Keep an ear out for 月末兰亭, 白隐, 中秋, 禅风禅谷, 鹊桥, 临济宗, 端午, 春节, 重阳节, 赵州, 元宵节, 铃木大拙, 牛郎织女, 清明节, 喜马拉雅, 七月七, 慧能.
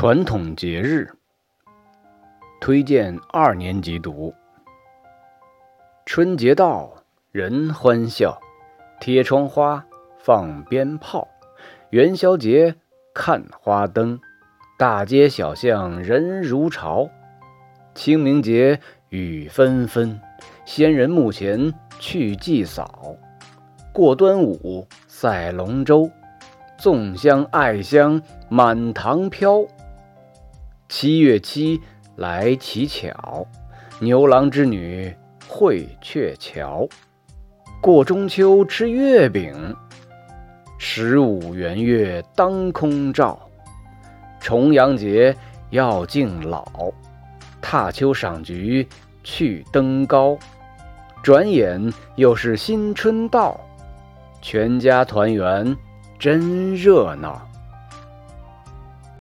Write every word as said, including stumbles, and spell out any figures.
传统节日，推荐二年级读。春节到，人欢笑，贴窗花，放鞭炮，元宵节看花灯，大街小巷人如潮，清明节雨纷纷，先人墓前去祭扫，过端午赛龙舟，粽香艾香满堂飘，七月七来乞巧，牛郎织女会鹊桥，过中秋吃月饼，十五圆月当空照，重阳节要敬老，踏秋赏菊去登高，转眼又是新春到，全家团圆真热闹。